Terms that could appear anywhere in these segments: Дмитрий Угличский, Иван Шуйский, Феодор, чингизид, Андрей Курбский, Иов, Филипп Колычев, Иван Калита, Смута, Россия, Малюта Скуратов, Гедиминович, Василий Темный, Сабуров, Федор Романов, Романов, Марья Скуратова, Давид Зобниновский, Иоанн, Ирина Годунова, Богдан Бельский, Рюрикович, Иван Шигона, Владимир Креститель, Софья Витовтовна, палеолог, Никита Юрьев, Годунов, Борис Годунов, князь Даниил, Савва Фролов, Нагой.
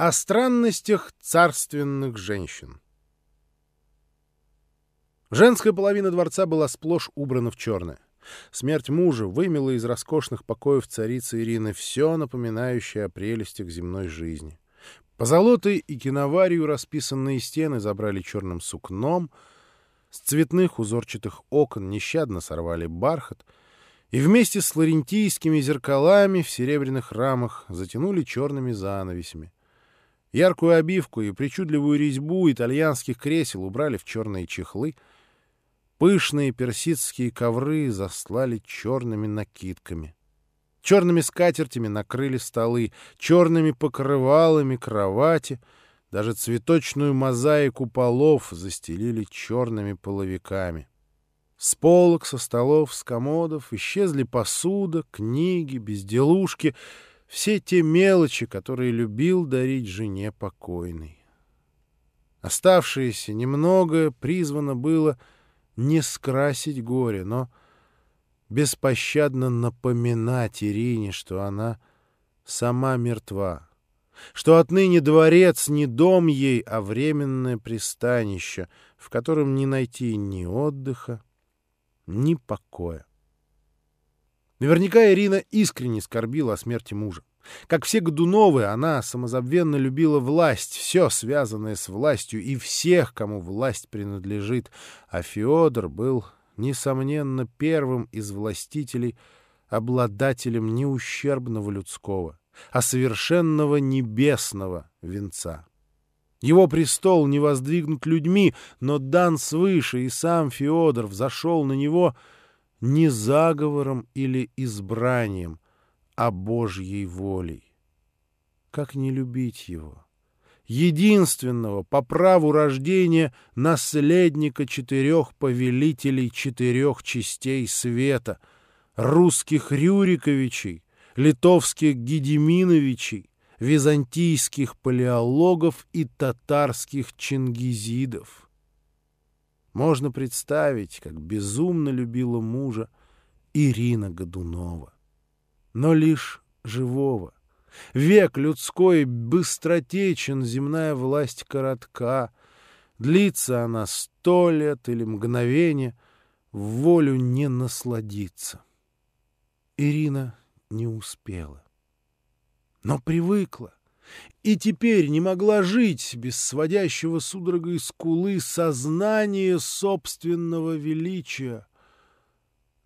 О странностях царственных женщин. Женская половина дворца была сплошь убрана в черное. Смерть мужа вымела из роскошных покоев царицы Ирины все, напоминающее о прелестях земной жизни. Позолотой и киноварию расписанные стены забрали черным сукном, с цветных узорчатых окон нещадно сорвали бархат, и вместе с флорентийскими зеркалами в серебряных рамах затянули черными занавесями. Яркую обивку и причудливую резьбу итальянских кресел убрали в черные чехлы. Пышные персидские ковры застлали черными накидками. Черными скатертями накрыли столы, черными покрывалами кровати. Даже цветочную мозаику полов застелили черными половиками. С полок, со столов, с комодов исчезли посуда, книги, безделушки — все те мелочи, которые любил дарить жене покойной. Оставшееся немного призвано было не скрасить горе, но беспощадно напоминать Ирине, что она сама мертва, что отныне дворец не дом ей, а временное пристанище, в котором не найти ни отдыха, ни покоя. Наверняка Ирина искренне скорбила о смерти мужа. Как все Годуновы, она самозабвенно любила власть, все связанное с властью и всех, кому власть принадлежит. А Феодор был, несомненно, первым из властителей, обладателем не ущербного людского, а совершенного небесного венца. Его престол не воздвигнут людьми, но дан свыше, и сам Феодор взошел на него не заговором или избранием, а Божьей волей. Как не любить его, единственного по праву рождения наследника четырех повелителей четырех частей света, русских Рюриковичей, литовских Гедиминовичей, византийских палеологов и татарских чингизидов? Можно представить, как безумно любила мужа Ирина Годунова. Но лишь живого. Век людской быстротечен, земная власть коротка. Длится она 100 лет или мгновение, в волю не насладиться. Ирина не успела. Но привыкла. И теперь не могла жить без сводящего судорогой скулы сознания собственного величия.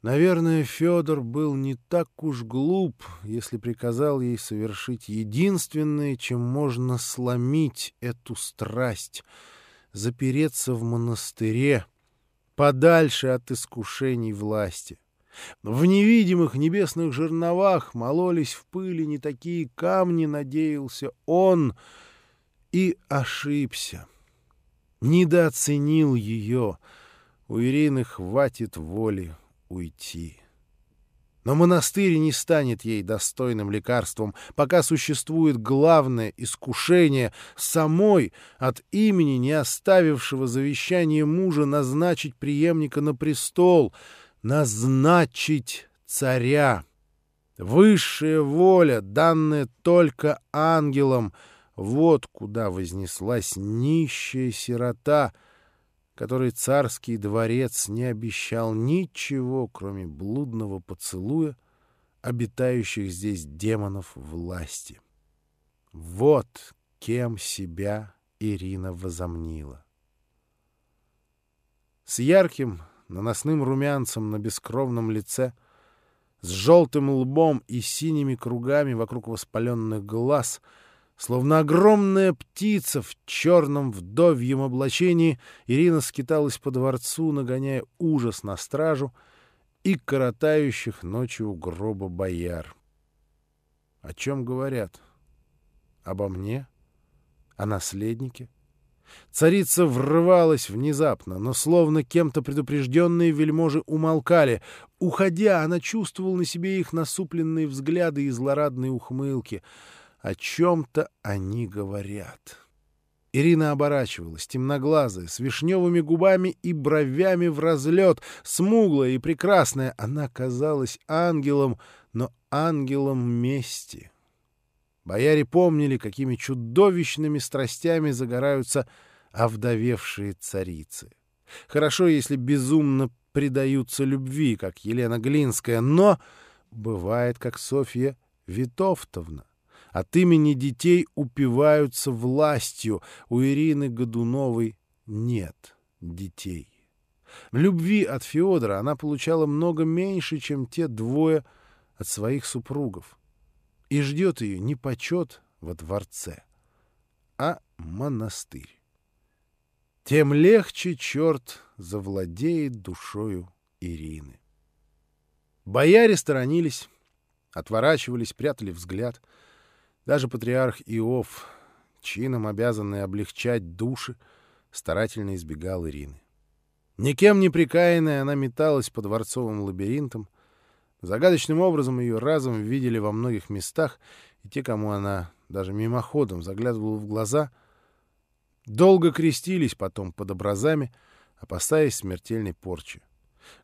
Наверное, Феодор был не так уж глуп, если приказал ей совершить единственное, чем можно сломить эту страсть, запереться в монастыре, подальше от искушений власти. В невидимых небесных жерновах мололись в пыли не такие камни, надеялся он, и ошибся. Недооценил ее. У Ирины хватит воли уйти. Но монастырь не станет ей достойным лекарством, пока существует главное искушение самой от имени не оставившего завещания мужа назначить преемника на престол — назначить царя. Высшая воля, данная только ангелам, вот куда вознеслась нищая сирота, которой царский дворец не обещал ничего, кроме блудного поцелуя обитающих здесь демонов власти. Вот кем себя Ирина возомнила. С ярким наносным румянцем на бескровном лице, с желтым лбом и синими кругами вокруг воспаленных глаз, словно огромная птица в черном вдовьем облачении, Ирина скиталась по дворцу, нагоняя ужас на стражу и коротающих ночью у гроба бояр. О чем говорят? Обо мне? О наследнике? Царица врывалась внезапно, но, словно кем-то предупрежденные, вельможи умолкали. Уходя, она чувствовала на себе их насупленные взгляды и злорадные ухмылки. О чем-то они говорят. Ирина оборачивалась, темноглазая, с вишневыми губами и бровями вразлет, смуглая и прекрасная. Она казалась ангелом, но ангелом мести. Бояре помнили, какими чудовищными страстями загораются овдовевшие царицы. Хорошо, если безумно предаются любви, как Елена Глинская, но бывает, как Софья Витовтовна. От имени детей упиваются властью. У Ирины Годуновой нет детей. Любви от Феодора она получала много меньше, чем те двое от своих супругов. И ждет ее не почет во дворце, а монастырь. Тем легче черт завладеет душою Ирины. Бояре сторонились, отворачивались, прятали взгляд. Даже патриарх Иов, чином обязанный облегчать души, старательно избегал Ирины. Никем не прикаянная, она металась по дворцовым лабиринтам. Загадочным образом ее разом видели во многих местах, и те, кому она даже мимоходом заглядывала в глаза, долго крестились потом под образами, опасаясь смертельной порчи.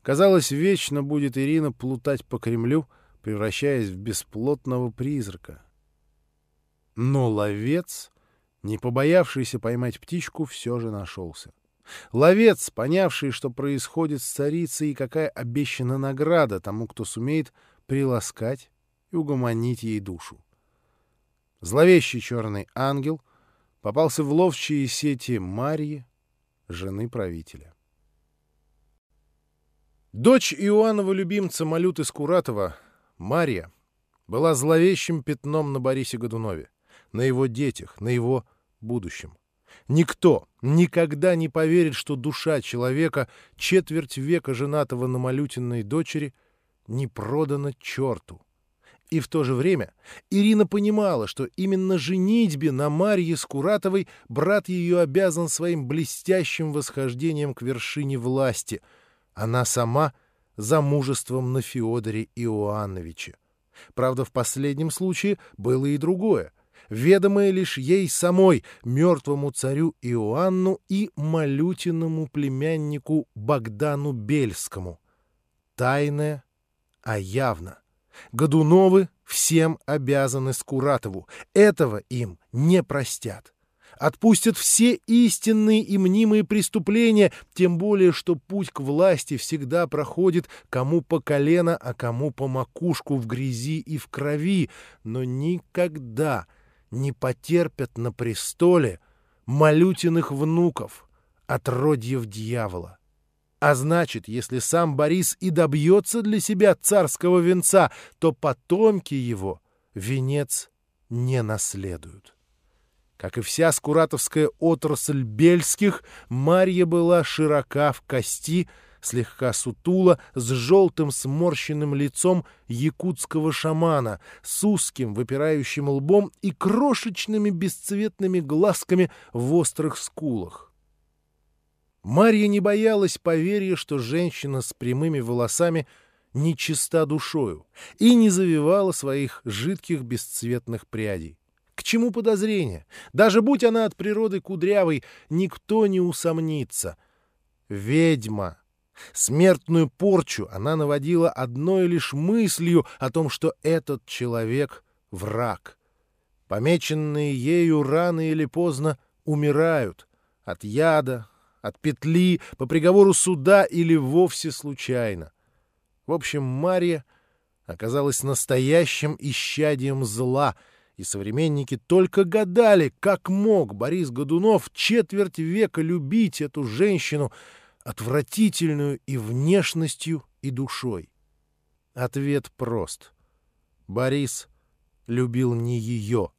Казалось, вечно будет Ирина плутать по Кремлю, превращаясь в бесплотного призрака. Но ловец, не побоявшийся поймать птичку, все же нашелся. Ловец, понявший, что происходит с царицей и какая обещана награда тому, кто сумеет приласкать и угомонить ей душу. Зловещий черный ангел попался в ловчие сети Марьи, жены правителя. Дочь Иоаннова любимца Малюты Скуратова, Марья, была зловещим пятном на Борисе Годунове, на его детях, на его будущем. Никто никогда не поверит, что душа человека, четверть века женатого на Малютиной дочери, не продана черту. И в то же время Ирина понимала, что именно женитьбе на Марье Скуратовой брат ее обязан своим блестящим восхождением к вершине власти. Она сама замужеством на Феодоре Иоанновиче. Правда, в последнем случае было и другое, ведомое лишь ей самой, мертвому царю Иоанну и Малютиному племяннику Богдану Бельскому. Тайное, а явно. Годуновы всем обязаны Скуратову. Этого им не простят. Отпустят все истинные и мнимые преступления, тем более, что путь к власти всегда проходит кому по колено, а кому по макушку в грязи и в крови, но никогда не потерпят на престоле Малютиных внуков, отродьев дьявола. А значит, если сам Борис и добьется для себя царского венца, то потомки его венец не наследуют. Как и вся скуратовская отрасль Бельских, Марья была широка в кости, слегка сутула, с желтым сморщенным лицом якутского шамана, с узким выпирающим лбом и крошечными бесцветными глазками в острых скулах. Марья не боялась поверья, что женщина с прямыми волосами нечиста душою, и не завивала своих жидких бесцветных прядей. К чему подозрение? Даже будь она от природы кудрявой, никто не усомнится. Ведьма. Смертную порчу она наводила одной лишь мыслью о том, что этот человек — враг. Помеченные ею рано или поздно умирают от яда, от петли, по приговору суда или вовсе случайно. В общем, Марья оказалась настоящим исчадием зла — и современники только гадали, как мог Борис Годунов четверть века любить эту женщину, отвратительную и внешностью, и душой. Ответ прост. Борис любил не ее.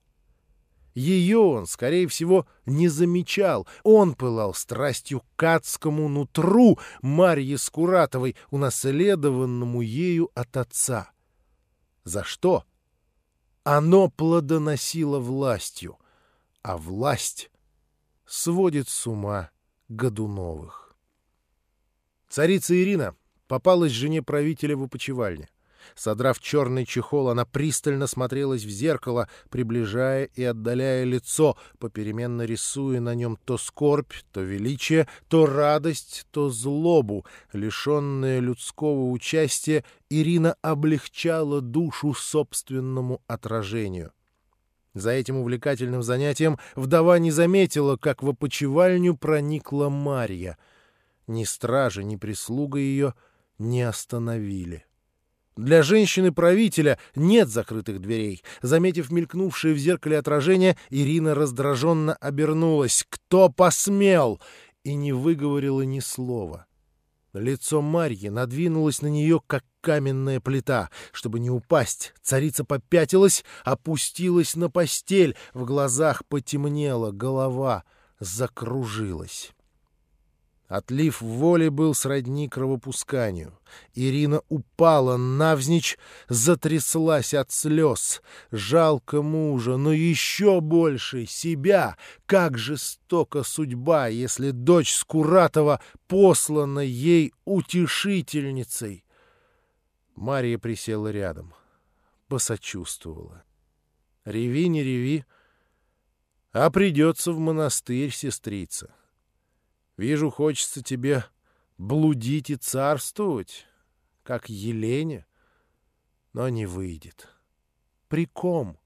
Ее он, скорее всего, не замечал. Он пылал страстью к адскому нутру Марьи Скуратовой, унаследованному ею от отца. За что? Оно плодоносило властью, а власть сводит с ума Годуновых. Царица Ирина попалась жене правителя в опочивальне. Содрав черный чехол, она пристально смотрелась в зеркало, приближая и отдаляя лицо, попеременно рисуя на нем то скорбь, то величие, то радость, то злобу. Лишенная людского участия, Ирина облегчала душу собственному отражению. За этим увлекательным занятием вдова не заметила, как в опочивальню проникла Марья. Ни стражи, ни прислуга ее не остановили. Для женщины-правителя нет закрытых дверей. Заметив мелькнувшее в зеркале отражение, Ирина раздраженно обернулась. «Кто посмел?» И не выговорила ни слова. Лицо Марьи надвинулось на нее, как каменная плита. Чтобы не упасть, царица попятилась, опустилась на постель. В глазах потемнело, голова закружилась. Отлив воли был сродни кровопусканию. Ирина упала навзничь, затряслась от слез. Жалко мужа, но еще больше себя. Как жестока судьба, если дочь Скуратова послана ей утешительницей. Марья присела рядом, посочувствовала. Реви, не реви, а придется в монастырь, сестрица. Вижу, хочется тебе блудить и царствовать, как Елене, но не выйдет. При ком?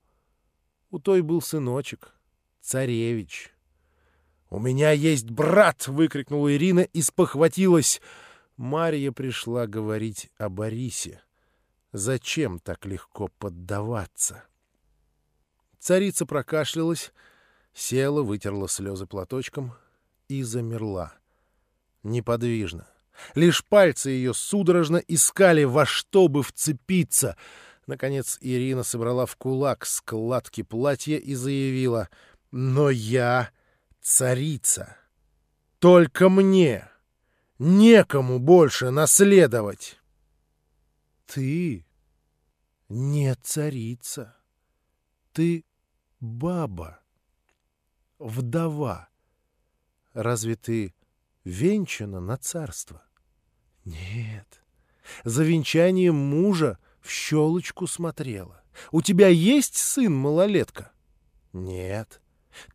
У той был сыночек, царевич. — У меня есть брат! — выкрикнула Ирина и спохватилась. Марья пришла говорить о Борисе. Зачем так легко поддаваться? Царица прокашлялась, села, вытерла слезы платочком и замерла. Неподвижно. Лишь пальцы ее судорожно искали, во что бы вцепиться. Наконец Ирина собрала в кулак складки платья и заявила: «Но я царица. Только мне. Некому больше наследовать». «Ты не царица. Ты баба. Вдова. Разве ты венчана на царство?» «Нет. За венчанием мужа в щелочку смотрела. У тебя есть сын-малолетка?» «Нет.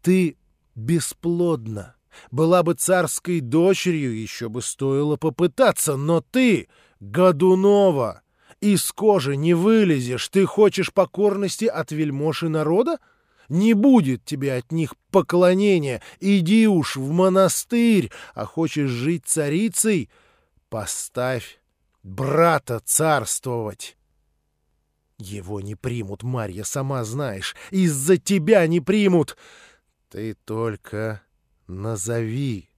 Ты бесплодна. Была бы царской дочерью, еще бы стоило попытаться. Но ты, Годунова, из кожи не вылезешь. Ты хочешь покорности от вельмож и народа? Не будет тебе от них поклонения. Иди уж в монастырь, а хочешь жить царицей? Поставь брата царствовать». «Его не примут, Марья, сама знаешь. Из-за тебя не примут. Ты только назови,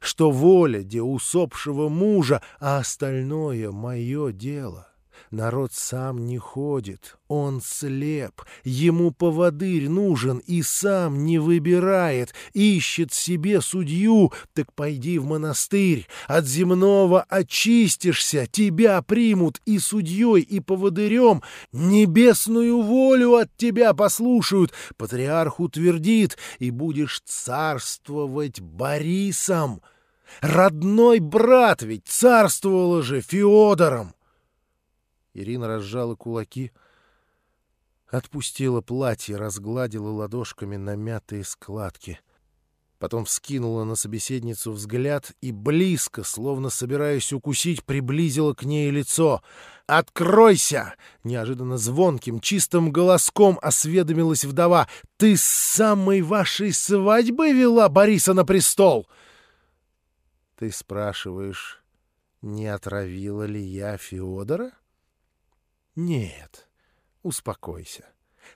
что воля де усопшего мужа, а остальное мое дело. Народ сам не ходит, он слеп, ему поводырь нужен и сам не выбирает, ищет себе судью, так пойди в монастырь, от земного очистишься, тебя примут и судьей, и поводырем, небесную волю от тебя послушают, патриарх утвердит, и будешь царствовать Борисом. Родной брат ведь царствовал же Феодором». Ирина разжала кулаки, отпустила платье, разгладила ладошками намятые складки. Потом вскинула на собеседницу взгляд и близко, словно собираясь укусить, приблизила к ней лицо. «Откройся!» — неожиданно звонким, чистым голоском осведомилась вдова. «Ты с самой вашей свадьбы вела Бориса на престол?» «Ты спрашиваешь, не отравила ли я Феодора?» «Нет, успокойся.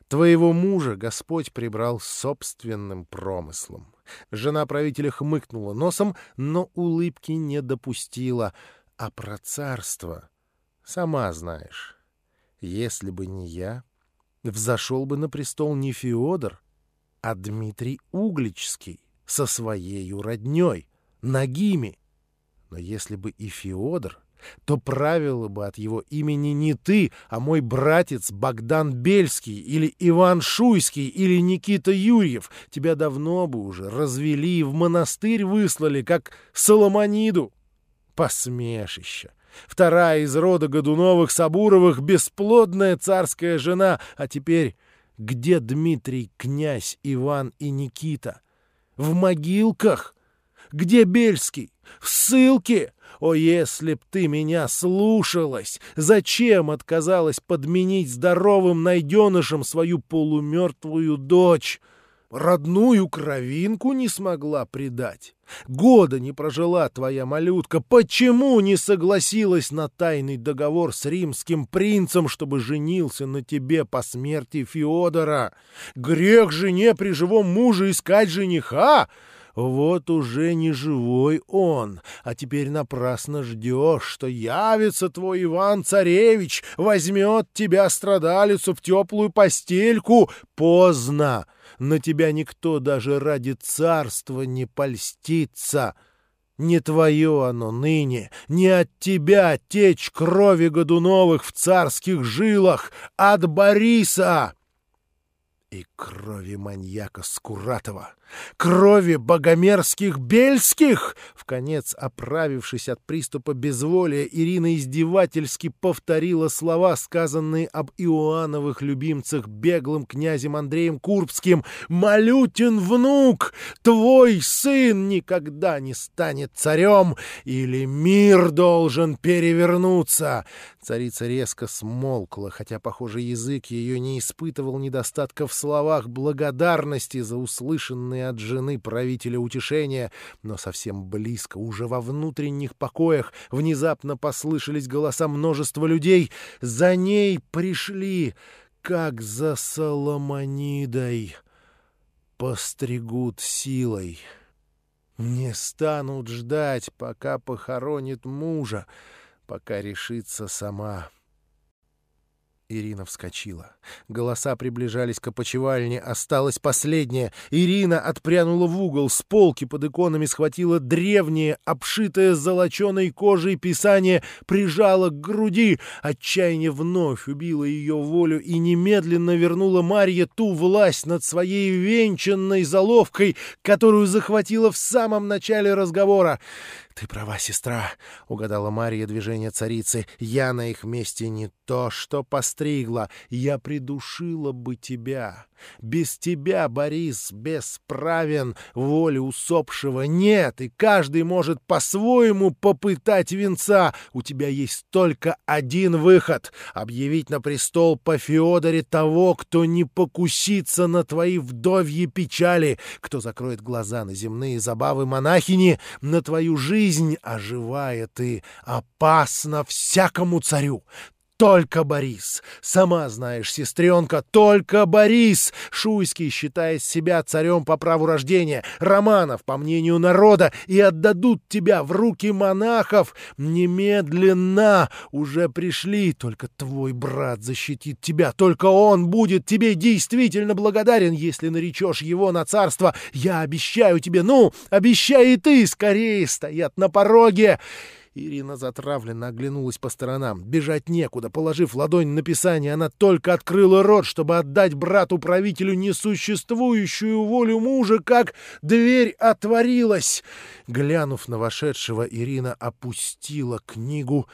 Твоего мужа Господь прибрал собственным промыслом». Жена правителя хмыкнула носом, но улыбки не допустила. «А про царство сама знаешь. Если бы не я, взошел бы на престол не Феодор, а Дмитрий Угличский со своею родней, Нагими. Но если бы и Феодор, то правила бы от его имени не ты, а мой братец Богдан Бельский или Иван Шуйский или Никита Юрьев. Тебя давно бы уже развели и в монастырь выслали, как Соломониду. Посмешище. Вторая из рода Годуновых-Сабуровых бесплодная царская жена. А теперь где Дмитрий, князь, Иван и Никита? В могилках? Где Бельский? В ссылке? О, если б ты меня слушалась! Зачем отказалась подменить здоровым найденышем свою полумертвую дочь? Родную кровинку не смогла предать. Года не прожила твоя малютка. Почему не согласилась на тайный договор с римским принцем, чтобы женился на тебе по смерти Феодора? Грех жене при живом муже искать жениха? Вот уже не живой он, а теперь напрасно ждешь, что явится твой Иван-царевич, возьмет тебя, страдалицу, в теплую постельку. Поздно, на тебя никто даже ради царства не польстится. Не твое оно ныне, не от тебя течь крови Годуновых в царских жилах, от Бориса». И крови маньяка Скуратова, крови богомерзких Бельских! Вконец, оправившись от приступа безволия, Ирина издевательски повторила слова, сказанные об Иоанновых любимцах беглым князем Андреем Курбским. «Малютин внук! Твой сын никогда не станет царем! Или мир должен перевернуться!» Царица резко смолкла, хотя, похоже, язык ее не испытывал недостатков в словах благодарности за услышанные от жены правителя утешения, но совсем близко, уже во внутренних покоях, внезапно послышались голоса множества людей. За ней пришли, как за Соломонидой. Постригут силой. Не станут ждать, пока похоронит мужа, пока решится сама. Ирина вскочила. Голоса приближались к опочивальне. Осталась последняя. Ирина отпрянула в угол. С полки под иконами схватила древнее, обшитое золоченой кожей писание, прижала к груди. Отчаяние вновь убило ее волю и немедленно вернуло Марье ту власть над своей венчанной заловкой, которую захватила в самом начале разговора. «Ты права, сестра», — угадала Марья движение царицы. «Я на их месте не то, что постригла. Я придушила бы тебя. Без тебя, Борис, бесправен. Воли усопшего нет, и каждый может по-своему попытать венца. У тебя есть только один выход — объявить на престол по Феодоре того, кто не покусится на твои вдовьи печали, кто закроет глаза на земные забавы монахини, на твою жизнь. Жизнь, оживая ты, опасна всякому царю. Только Борис! Сама знаешь, сестренка, только Борис! Шуйский считает себя царем по праву рождения, Романов, по мнению народа, и отдадут тебя в руки монахов. Немедленно! Уже пришли, только твой брат защитит тебя, только он будет тебе действительно благодарен, если наречешь его на царство. Я обещаю тебе, ну, обещай и ты, скорее, стоят на пороге!» Ирина затравленно оглянулась по сторонам. Бежать некуда. Положив ладонь на писание, она только открыла рот, чтобы отдать брату-правителю несуществующую волю мужа, как дверь отворилась. Глянув на вошедшего, Ирина опустила книгу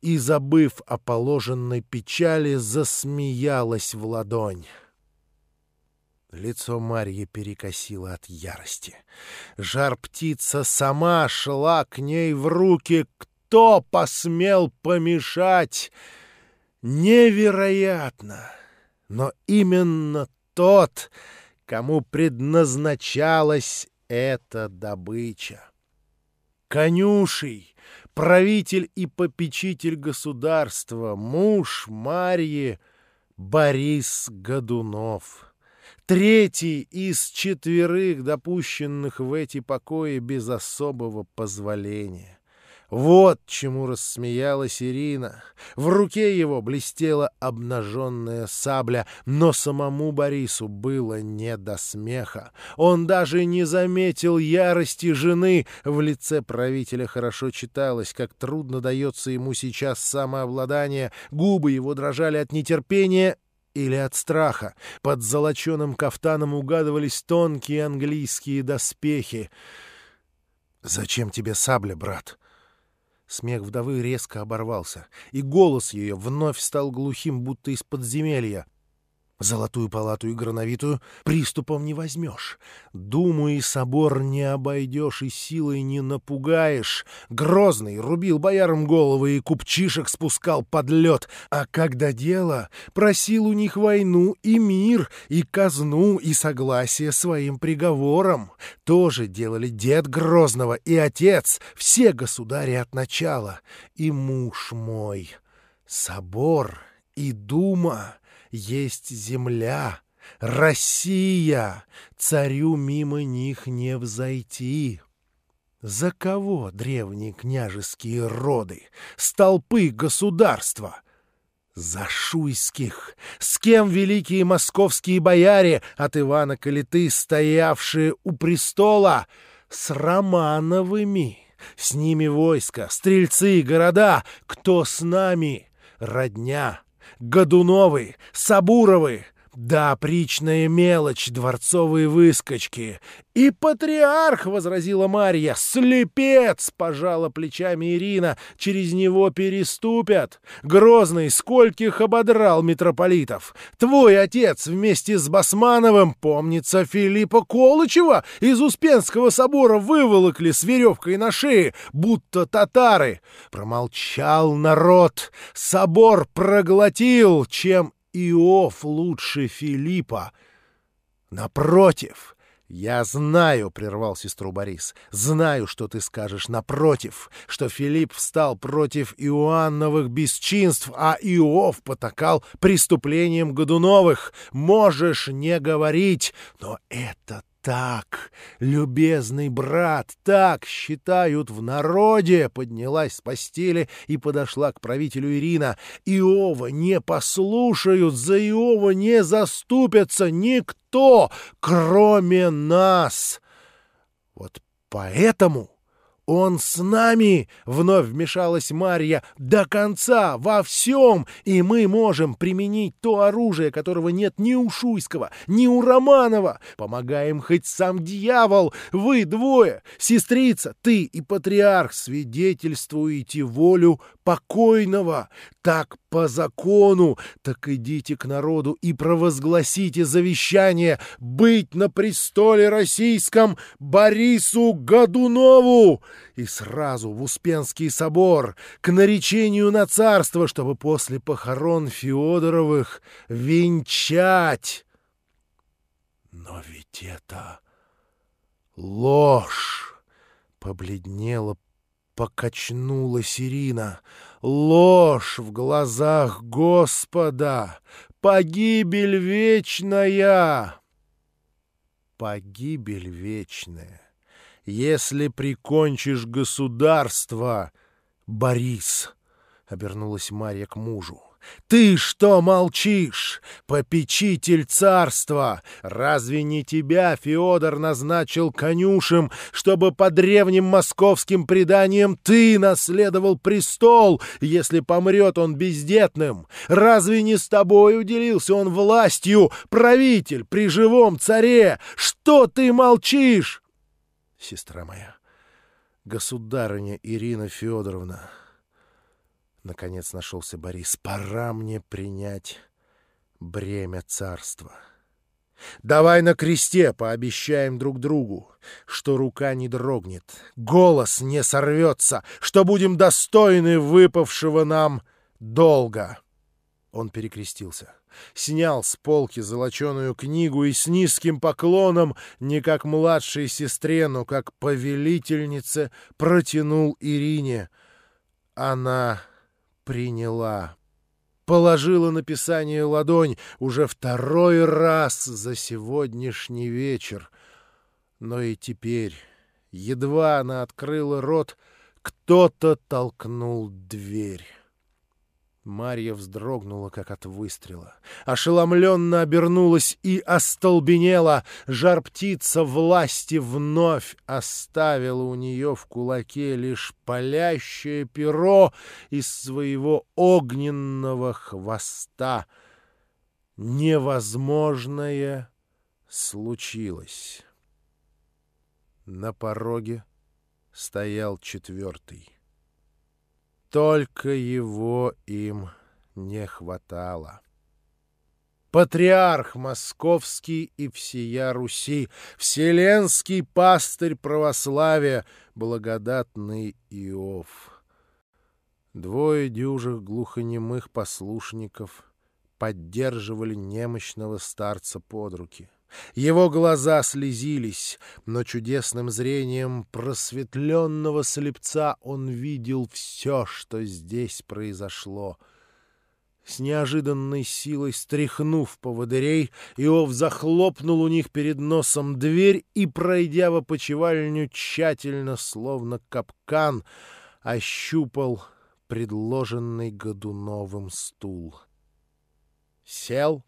и, забыв о положенной печали, засмеялась в ладонь. Лицо Марьи перекосило от ярости. Жар-птица сама шла к ней в руки. Кто посмел помешать? Невероятно! Но именно тот, кому предназначалась эта добыча. Конюший, правитель и попечитель государства, муж Марьи Борис Годунов. Третий из четверых, допущенных в эти покои без особого позволения. Вот чему рассмеялась Ирина. В руке его блестела обнаженная сабля, но самому Борису было не до смеха. Он даже не заметил ярости жены. В лице правителя хорошо читалось, как трудно дается ему сейчас самообладание. Губы его дрожали от нетерпения или от страха. Под золоченым кафтаном угадывались тонкие английские доспехи. «Зачем тебе сабля, брат?» Смех вдовы резко оборвался, и голос ее вновь стал глухим, будто из подземелья. Золотую палату и грановитую приступом не возьмешь. Думу и собор не обойдешь и силой не напугаешь. Грозный рубил боярам головы и купчишек спускал под лед. А когда дело, просил у них войну и мир, и казну, и согласие своим приговором. Тоже делали дед Грозного и отец, все государи от начала. И муж мой, собор и дума есть земля, Россия, царю мимо них не взойти. За кого древние княжеские роды, столпы государства? За шуйских, с кем великие московские бояре от Ивана Калиты, стоявшие у престола, с Романовыми, с ними войско, стрельцы и города, кто с нами, родня? Годуновы, Сабуровы, да опричная мелочь, дворцовые выскочки. И патриарх, — возразила Марья, — слепец, — пожала плечами Ирина, — через него переступят. Грозный скольких ободрал митрополитов. Твой отец вместе с Басмановым, помнится, Филиппа Колычева из Успенского собора выволокли с веревкой на шее, будто татары. Промолчал народ, собор проглотил, чем Иов лучше Филиппа. Напротив, я знаю, — прервал сестру Борис, — знаю, что ты скажешь, напротив, что Филипп встал против Иоанновых бесчинств, а Иов потакал преступлением Годуновых. Можешь не говорить, но это так, любезный брат, так считают в народе, поднялась с постели и подошла к правителю Ирина. Иова не послушают, за Иова не заступятся никто, кроме нас. Вот поэтому он с нами, — вновь вмешалась Марья, — до конца, во всем, и мы можем применить то оружие, которого нет ни у Шуйского, ни у Романова. Помогаем хоть сам дьявол, вы двое, сестрица, ты и патриарх, свидетельствуете волю покойного. Так по закону, так идите к народу и провозгласите завещание быть на престоле российском Борису Годунову. И сразу в Успенский собор, к наречению на царство, чтобы после похорон Феодоровых венчать. Но ведь это ложь, побледнела, покачнулась Ирина. Ложь в глазах Господа, погибель вечная. Погибель вечная. «Если прикончишь государство, Борис!» — обернулась Марья к мужу. «Ты что молчишь, попечитель царства? Разве не тебя Феодор назначил конюшем, чтобы по древним московским преданиям ты наследовал престол, если помрет он бездетным? Разве не с тобой уделился он властью, правитель при живом царе? Что ты молчишь?» Сестра моя, государыня Ирина Федоровна, наконец нашелся Борис, пора мне принять бремя царства. Давай на кресте пообещаем друг другу, что рука не дрогнет, голос не сорвется, что будем достойны выпавшего нам долга. Он перекрестился, снял с полки золоченую книгу и с низким поклоном, не как младшей сестре, но как повелительнице, протянул Ирине. Она приняла, положила на писание ладонь уже второй раз за сегодняшний вечер. Но и теперь, едва она открыла рот, кто-то толкнул дверь. Марья вздрогнула, как от выстрела. Ошеломленно обернулась и остолбенела. Жар-птица власти вновь оставила у нее в кулаке лишь палящее перо из своего огненного хвоста. Невозможное случилось. На пороге стоял четвертый. Только его им не хватало. патриарх московский и всея Руси, вселенский пастырь православия, благодатный Иов. Двое дюжих глухонемых послушников поддерживали немощного старца под руки. Его глаза слезились, но чудесным зрением просветленного слепца он видел все, что здесь произошло. С неожиданной силой стряхнув поводырей, Иов захлопнул у них перед носом дверь и, пройдя в опочивальню тщательно, словно капкан, ощупал предложенный Годуновым стул. Сел,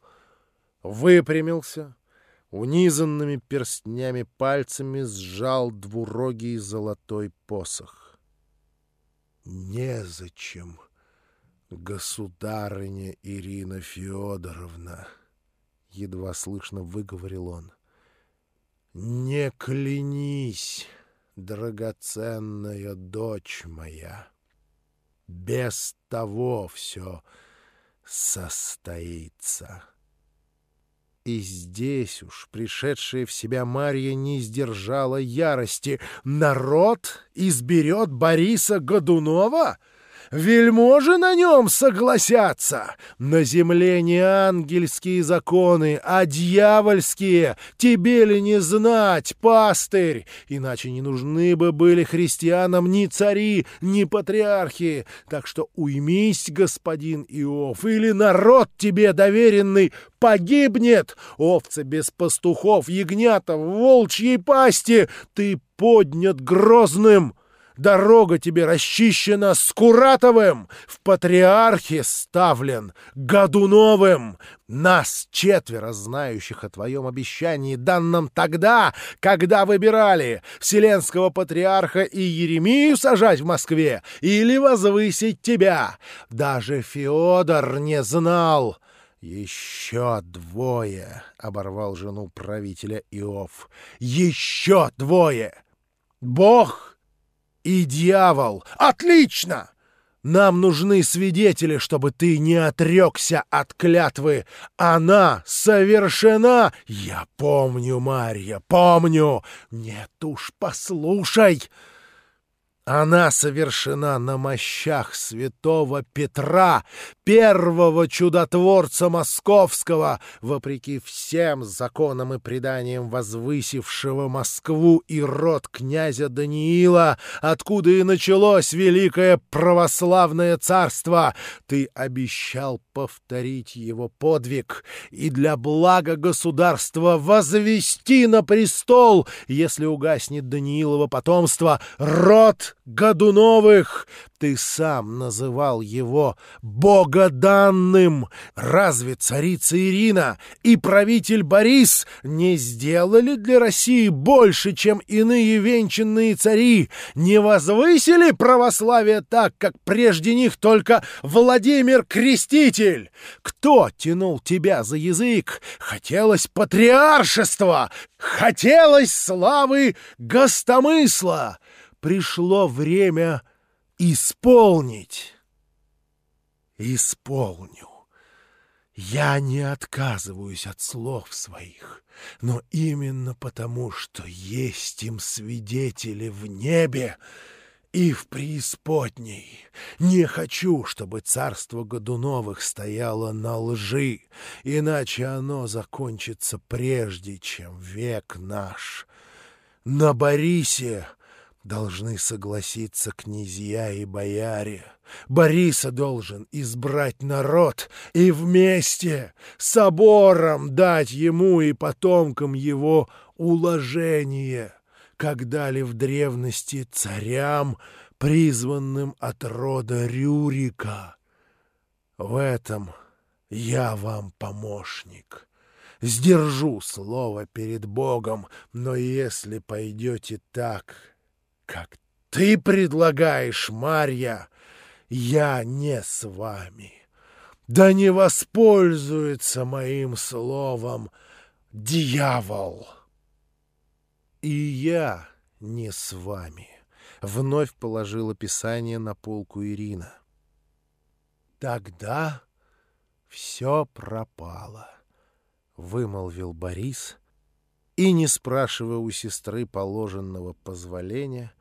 выпрямился, унизанными перстнями пальцами сжал двурогий золотой посох. «Незачем, государыня Ирина Феодоровна», — едва слышно выговорил он, — «не клянись, драгоценная дочь моя, без того все состоится». И здесь уж пришедшая в себя Марья не сдержала ярости. «Народ изберет Бориса Годунова? Вельможи на нем согласятся! На земле не ангельские законы, а дьявольские! Тебе ли не знать, пастырь? Иначе не нужны бы были христианам ни цари, ни патриархи! Так что уймись, господин Иов, или народ тебе доверенный погибнет! Овцы без пастухов, ягнята в волчьей пасти! Ты поднят Грозным! Дорога тебе расчищена Скуратовым, в патриархе ставлен Годуновым. Нас четверо, знающих о твоем обещании, данном тогда, когда выбирали вселенского патриарха и Еремию сажать в Москве или возвысить тебя. Даже Феодор не знал». «Еще двое», — оборвал жену правителя Иов, — «еще двое! Бог и дьявол! Отлично! Нам нужны свидетели, чтобы ты не отрекся от клятвы. Она совершена! Я помню, Марья, помню! Нет уж, послушай! Она совершена на мощах святого Петра, первого чудотворца московского, вопреки всем законам и преданиям возвысившего Москву и род князя Даниила, откуда и началось великое православное царство. Ты обещал повторить его подвиг и для блага государства возвести на престол, если угаснет Даниилово потомство, род Годуновых. Ты сам называл его богоданным. Разве царица Ирина и правитель Борис не сделали для России больше, чем иные венчанные цари? Не возвысили православие так, как прежде них только Владимир Креститель? Кто тянул тебя за язык? Хотелось патриаршества, хотелось славы гостомысла. Пришло время исполнить. Исполню. Я не отказываюсь от слов своих, но именно потому, что есть им свидетели в небе и в преисподней. Не хочу, чтобы царство Годуновых стояло на лжи, иначе оно закончится прежде, чем век наш. На Борисе должны согласиться князья и бояре. Бориса должен избрать народ и вместе собором дать ему и потомкам его уложение, как дали в древности царям, призванным от рода Рюрика. В этом я вам помощник. Сдержу слово перед Богом, но если пойдете так, как ты предлагаешь, Марья, я не с вами. Да не воспользуется моим словом дьявол. И я не с вами, вновь положила писание на полку Ирина. Тогда все пропало. — вымолвил Борис, и, не спрашивая у сестры положенного позволения,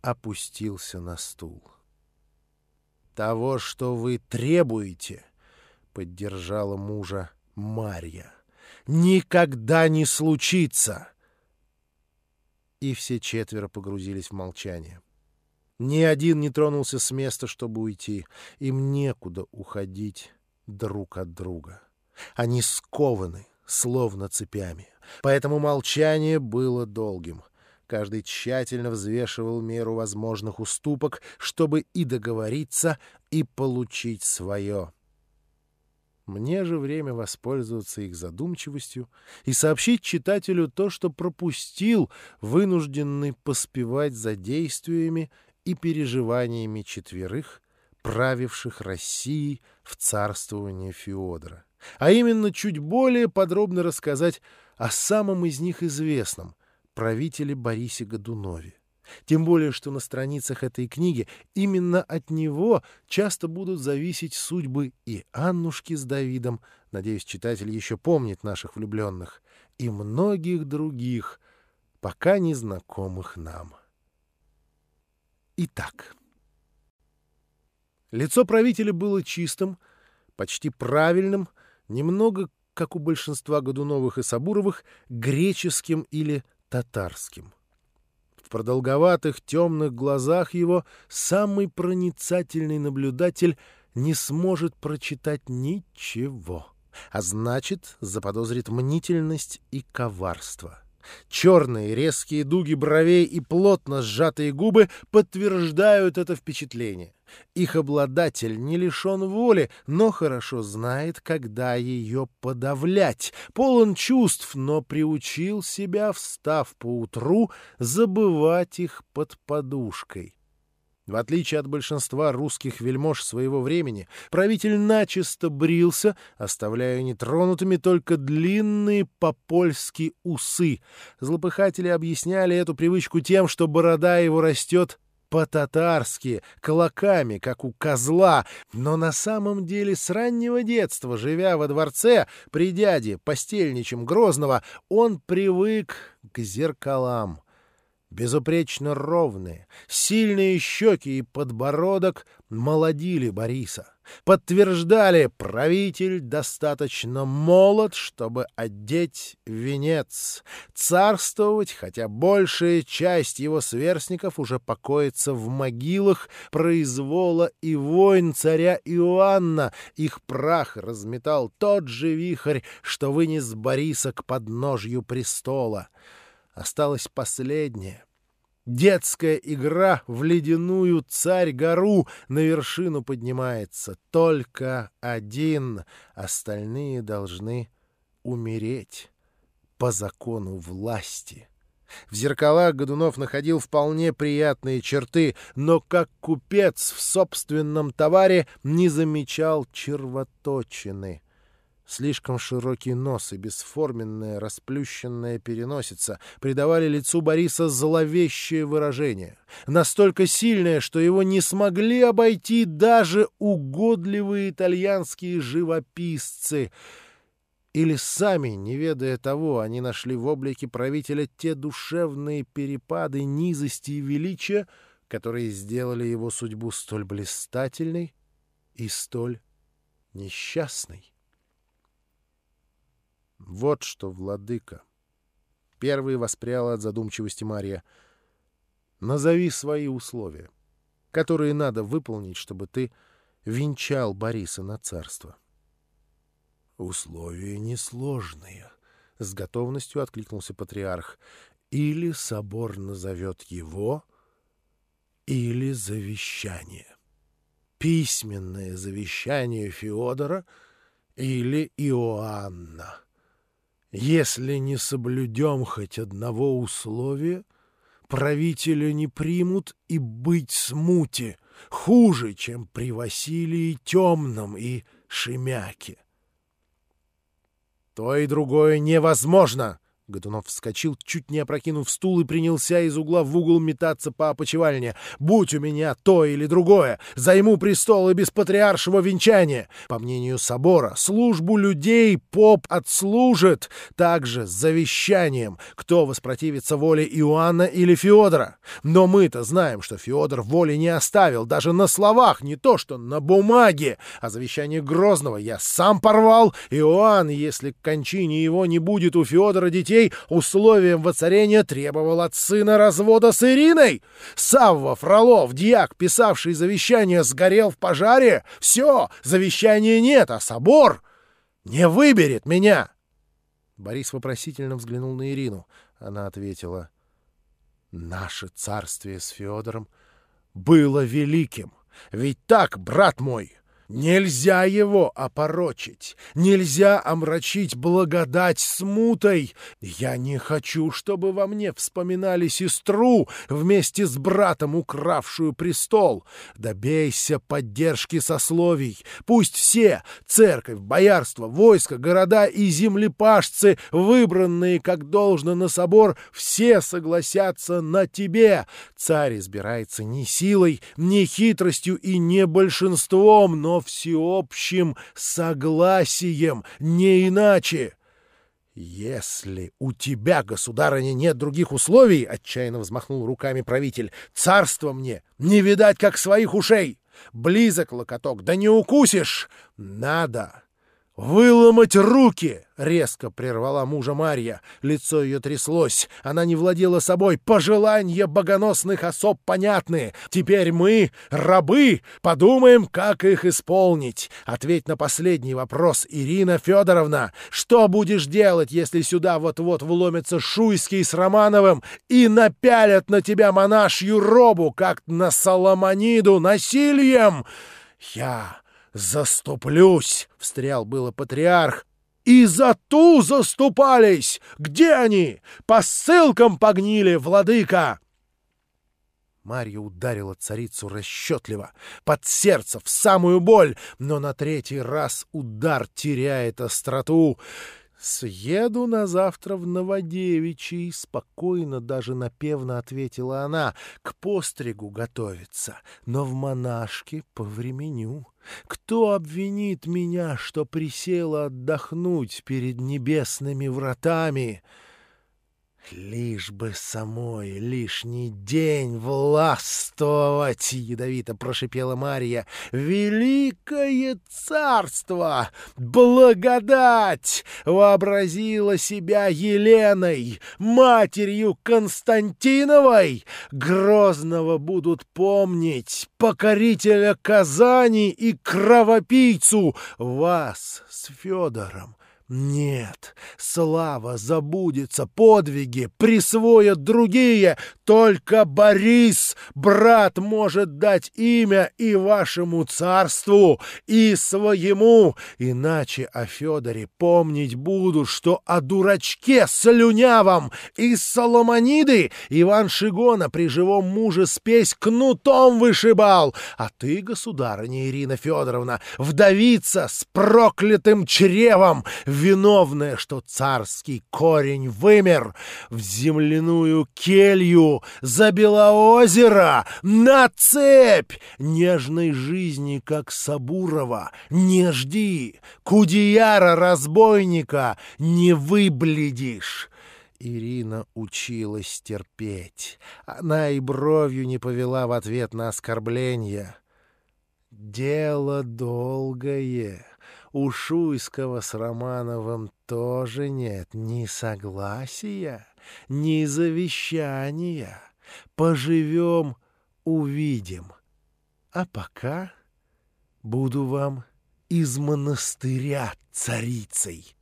опустился на стул. «Того, что вы требуете, — поддержала мужа Марья, — никогда не случится!» И все четверо погрузились в молчание. Ни один не тронулся с места, чтобы уйти. Им некуда уходить друг от друга. Они скованы, словно цепями. Поэтому молчание было долгим. Каждый тщательно взвешивал меру возможных уступок, чтобы и договориться, и получить свое. Мне же время воспользоваться их задумчивостью и сообщить читателю то, что пропустил, вынужденный поспевать за действиями и переживаниями четверых, правивших Россией в царствовании Феодора. А именно, чуть более подробно рассказать о самом из них известном правителе Борисе Годунове. Тем более, что на страницах этой книги именно от него часто будут зависеть судьбы и Аннушки с Давидом, надеюсь, читатель еще помнит наших влюбленных, и многих других, пока незнакомых нам. Итак, лицо правителя было чистым, почти правильным, немного, как у большинства Годуновых и Сабуровых, греческим или татарским. В продолговатых темных глазах его самый проницательный наблюдатель не сможет прочитать ничего, а значит, заподозрит мнительность и коварство. Черные резкие дуги бровей и плотно сжатые губы подтверждают это впечатление. Их обладатель не лишен воли, но хорошо знает, когда ее подавлять. Полон чувств, но приучил себя, встав поутру, забывать их под подушкой. В отличие от большинства русских вельмож своего времени, правитель начисто брился, оставляя нетронутыми только длинные по-польски усы. Злопыхатели объясняли эту привычку тем, что борода его растет по-татарски, клоками, как у козла, но на самом деле с раннего детства, живя во дворце при дяде, постельничем Грозного, он привык к зеркалам. Безупречно ровные, сильные щеки и подбородок молодили Бориса. Подтверждали, правитель достаточно молод, чтобы одеть венец. Царствовать, хотя большая часть его сверстников уже покоится в могилах произвола и войн царя Иоанна. Их прах разметал тот же вихрь, что вынес Бориса к подножью престола. Осталась последняя. Детская игра в ледяную царь-гору на вершину поднимается. Только один. Остальные должны умереть по закону власти. В зеркалах Годунов находил вполне приятные черты, но как купец в собственном товаре не замечал червоточины. Слишком широкий нос и бесформенная расплющенная переносица придавали лицу Бориса зловещее выражение. Настолько сильное, что его не смогли обойти даже угодливые итальянские живописцы. Или сами, не ведая того, они нашли в облике правителя те душевные перепады низости и величия, которые сделали его судьбу столь блистательной и столь несчастной. «Вот что, владыка!» — первый воспряла от задумчивости Марья. «Назови свои условия, которые надо выполнить, чтобы ты венчал Бориса на царство». «Условия несложные», — с готовностью откликнулся патриарх. «Или собор назовет его, или завещание. Письменное завещание Феодора или Иоанна. Если не соблюдем хоть одного условия, правителя не примут и быть смуте, хуже, чем при Василии Темном и Шемяке». «То и другое невозможно!» — Годунов вскочил, чуть не опрокинув стул, и принялся из угла в угол метаться по опочивальне. «Будь у меня то или другое! Займу престол и без патриаршего венчания! По мнению собора, службу людей поп отслужит, также с завещанием, кто воспротивится воле Иоанна или Феодора. Но мы-то знаем, что Феодор воли не оставил, даже на словах, не то что на бумаге. А завещание Грозного я сам порвал. Иоанн, если к кончине его не будет у Феодора детей, условием воцарения требовал от сына развода с Ириной. Савва Фролов, дьяк, писавший завещание, сгорел в пожаре. Все, завещания нет, а собор не выберет меня!» Борис вопросительно взглянул на Ирину. Она ответила: «Наше царствие с Феодором было великим. Ведь так, брат мой? Нельзя его опорочить, нельзя омрачить благодать смутой. Я не хочу, чтобы во мне вспоминали сестру, вместе с братом укравшую престол. Добейся поддержки сословий. Пусть все — церковь, боярство, войско, города и землепашцы, выбранные как должно на собор, все согласятся на тебе. Царь избирается не силой, не хитростью и не большинством, но всеобщим согласием, не иначе. Если у тебя, государыня, нет других условий, — отчаянно взмахнул руками правитель, — царство мне не видать, как своих ушей. Близок локоток, да не укусишь. Надо выломать руки!» — резко прервала мужа Марья. Лицо ее тряслось. Она не владела собой. Пожелания богоносных особ понятны. Теперь мы, рабы, подумаем, как их исполнить. Ответь на последний вопрос, Ирина Федоровна. Что будешь делать, если сюда вот-вот вломятся Шуйский с Романовым и напялят на тебя монашью робу, как на Соломониду, насилием? Я... «Заступлюсь!» — встрял было патриарх. «И за ту заступались! Где они? По ссылкам погнили, владыка!» Марья ударила царицу расчетливо, под сердце, в самую боль, но на третий раз удар теряет остроту. «Съеду на завтра в Новодевичий», — спокойно, даже напевно ответила она. «К постригу готовится, но в монашке повременю. Кто обвинит меня, что присела отдохнуть перед небесными вратами? Лишь бы самой лишний день властвовать!» — ядовито прошипела Марья. «Великое царство! Благодать!» — вообразила себя Еленой, матерью Константиновой. Грозного будут помнить, покорителя Казани и кровопийцу. Вас с Федором нет, слава забудется, подвиги присвоят другие. Только Борис, брат, может дать имя и вашему царству, и своему. Иначе о Федоре помнить буду, что о дурачке слюнявом из Соломониды Иван Шигона при живом муже спесь кнутом вышибал. А ты, государыня Ирина Федоровна, вдовица с проклятым чревом, виновная, что царский корень вымер, в земляную келью за Белоозеро на цепь. Нежной жизни, как Сабурова, не жди, Кудеяра-разбойника не выбледишь». Ирина училась терпеть. Она и бровью не повела в ответ на оскорбление. «Дело долгое. У Шуйского с Романовым тоже нет ни согласия, ни завещания. Поживем — увидим. А пока буду вам из монастыря царицей».